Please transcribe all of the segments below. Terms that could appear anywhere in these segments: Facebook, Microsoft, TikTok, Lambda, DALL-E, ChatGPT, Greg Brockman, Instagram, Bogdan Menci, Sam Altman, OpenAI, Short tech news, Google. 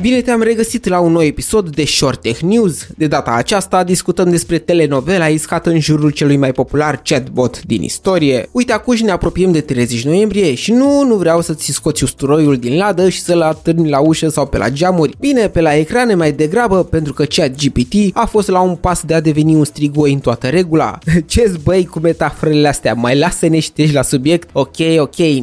Bine te-am regăsit la un nou episod de Short Tech News. De data aceasta discutăm despre telenovela iscată în jurul celui mai popular chatbot din istorie. Uite, acum ne apropiem de 30 noiembrie și nu vreau să-ți scoți usturoiul din ladă și să-l atârni la ușă sau pe la geamuri. Bine, pe la ecrane mai degrabă, pentru că ChatGPT a fost la un pas de a deveni un strigoi în toată regula. Ce-s băi cu metaforele astea, mai lasă-ne și treci la subiect. Ok,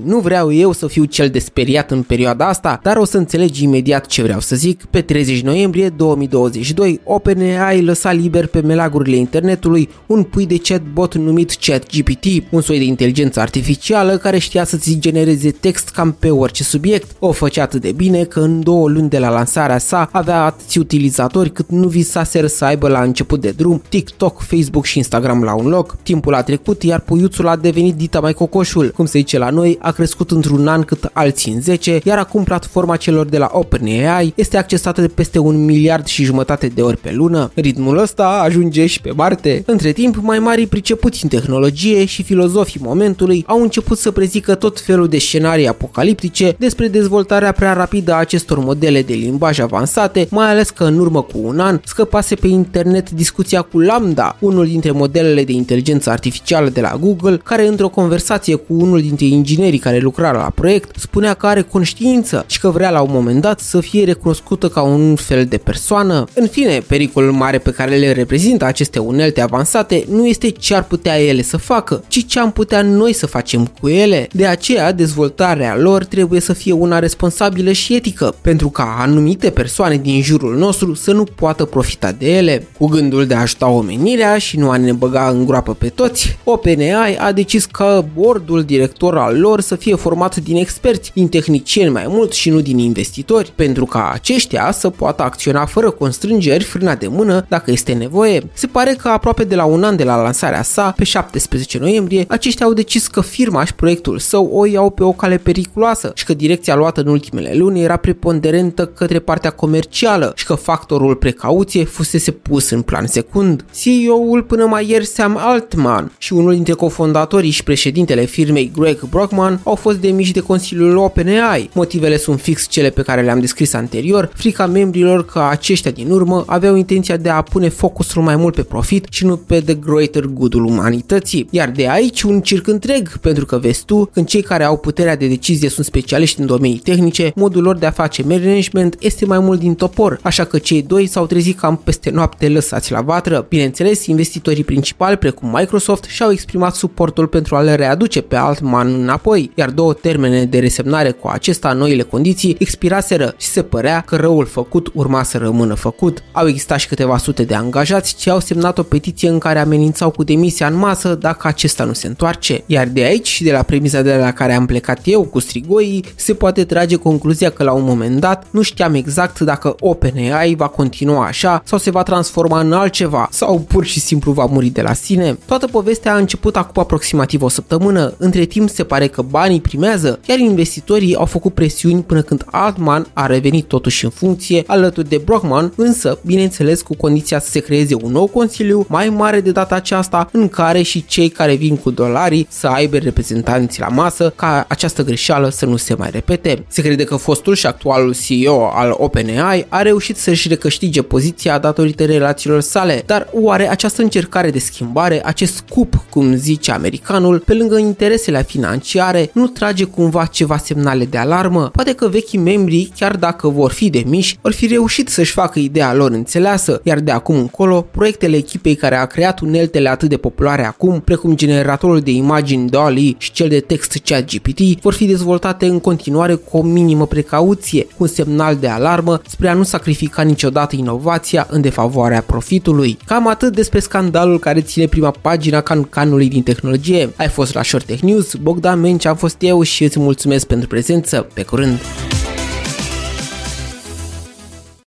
nu vreau eu să fiu cel de speriat în perioada asta, dar o să înțelegi imediat ce vreau să zic. Pe 30 noiembrie 2022, OpenAI lăsa liber pe melagurile internetului un pui de chatbot numit ChatGPT, un soi de inteligență artificială care știa să-ți genereze text cam pe orice subiect. O făcea atât de bine că în 2 luni de la lansarea sa avea atâți utilizatori cât nu visaseră să aibă la început de drum TikTok, Facebook și Instagram la un loc. Timpul a trecut, iar puiuțul a devenit dita mai cocoșul. Cum se zice la noi, a crescut într-un an cât alții în 10, iar acum platforma celor de la OpenAI este accesată de peste 1,5 miliarde de ori pe lună. Ritmul ăsta ajunge și pe Marte. Între timp, mai marii pricepuți în tehnologie și filozofii momentului au început să prezică tot felul de scenarii apocaliptice despre dezvoltarea prea rapidă a acestor modele de limbaj avansate, mai ales că în urmă cu un an scăpase pe internet discuția cu Lambda, unul dintre modelele de inteligență artificială de la Google, care într-o conversație cu unul dintre inginerii care lucra la proiect spunea că are conștiință și că vrea la un moment dat să fie recunoscută ca un fel de persoană. În fine, pericolul mare pe care le reprezintă aceste unelte avansate nu este ce ar putea ele să facă, ci ce am putea noi să facem cu ele. De aceea, dezvoltarea lor trebuie să fie una responsabilă și etică, pentru ca anumite persoane din jurul nostru să nu poată profita de ele. Cu gândul de a ajuta omenirea și nu a ne băga în groapă pe toți, OpenAI a decis că boardul director al lor să fie format din experți, din tehnicieni mai mult și nu din investitori, pentru ca aceștia să poată acționa fără constrângeri, frâna de mână, dacă este nevoie. Se pare că aproape de la un an de la lansarea sa, pe 17 noiembrie, aceștia au decis că firma și proiectul său o iau pe o cale periculoasă și că direcția luată în ultimele luni era preponderentă către partea comercială și că factorul precauție fusese pus în plan secund. CEO-ul până mai ieri, Sam Altman, și unul dintre cofondatorii și președintele firmei, Greg Brockman, au fost demiși de Consiliul OpenAI. Motivele sunt fix cele pe care le-am descris anterior, frica membrilor că aceștia din urmă aveau intenția de a pune focusul mai mult pe profit și nu pe the greater good-ul umanității. Iar de aici un circ întreg, pentru că vezi tu, când cei care au puterea de decizie sunt specialiști în domenii tehnice, modul lor de a face management este mai mult din topor, așa că cei doi s-au trezit cam peste noapte lăsați la vatră. Bineînțeles, investitorii principali, precum Microsoft, și-au exprimat suportul pentru a le readuce pe Altman înapoi, iar 2 termene de resemnare cu acesta, noile condiții, expiraseră și se părea că răul făcut urma să rămână făcut. Au existat și câteva sute de angajați ce au semnat o petiție în care amenințau cu demisia în masă dacă acesta nu se întoarce. Iar de aici, de la premisa de la care am plecat eu cu strigoii, se poate trage concluzia că la un moment dat nu știam exact dacă OpenAI va continua așa sau se va transforma în altceva sau pur și simplu va muri de la sine. Toată povestea a început acum aproximativ o săptămână. Între timp se pare că banii primează, iar investitorii au făcut presiuni până când Altman a revenit totuși în funcție alături de Brockman, însă, bineînțeles, cu condiția să se creeze un nou consiliu mai mare de data aceasta, în care și cei care vin cu dolarii să aibă reprezentanți la masă, ca această greșeală să nu se mai repete. Se crede că fostul și actualul CEO al OpenAI a reușit să-și recâștige poziția datorită relațiilor sale, dar oare această încercare de schimbare, acest coup, cum zice americanul, pe lângă interesele financiare, nu trage cumva ceva semnale de alarmă? Poate că vechii membri, chiar dacă vor fi demiși, vor fi reușit să-și facă ideea lor înțeleasă, iar de acum încolo, proiectele echipei care a creat uneltele atât de populare acum, precum generatorul de imagini DALL-E și cel de text ChatGPT, vor fi dezvoltate în continuare cu o minimă precauție, cu un semnal de alarmă spre a nu sacrifica niciodată inovația în defavoarea profitului. Cam atât despre scandalul care ține prima pagina canului din tehnologie. Ai fost la Short Tech News, Bogdan Menci am fost eu și îți mulțumesc pentru prezență. Pe curând!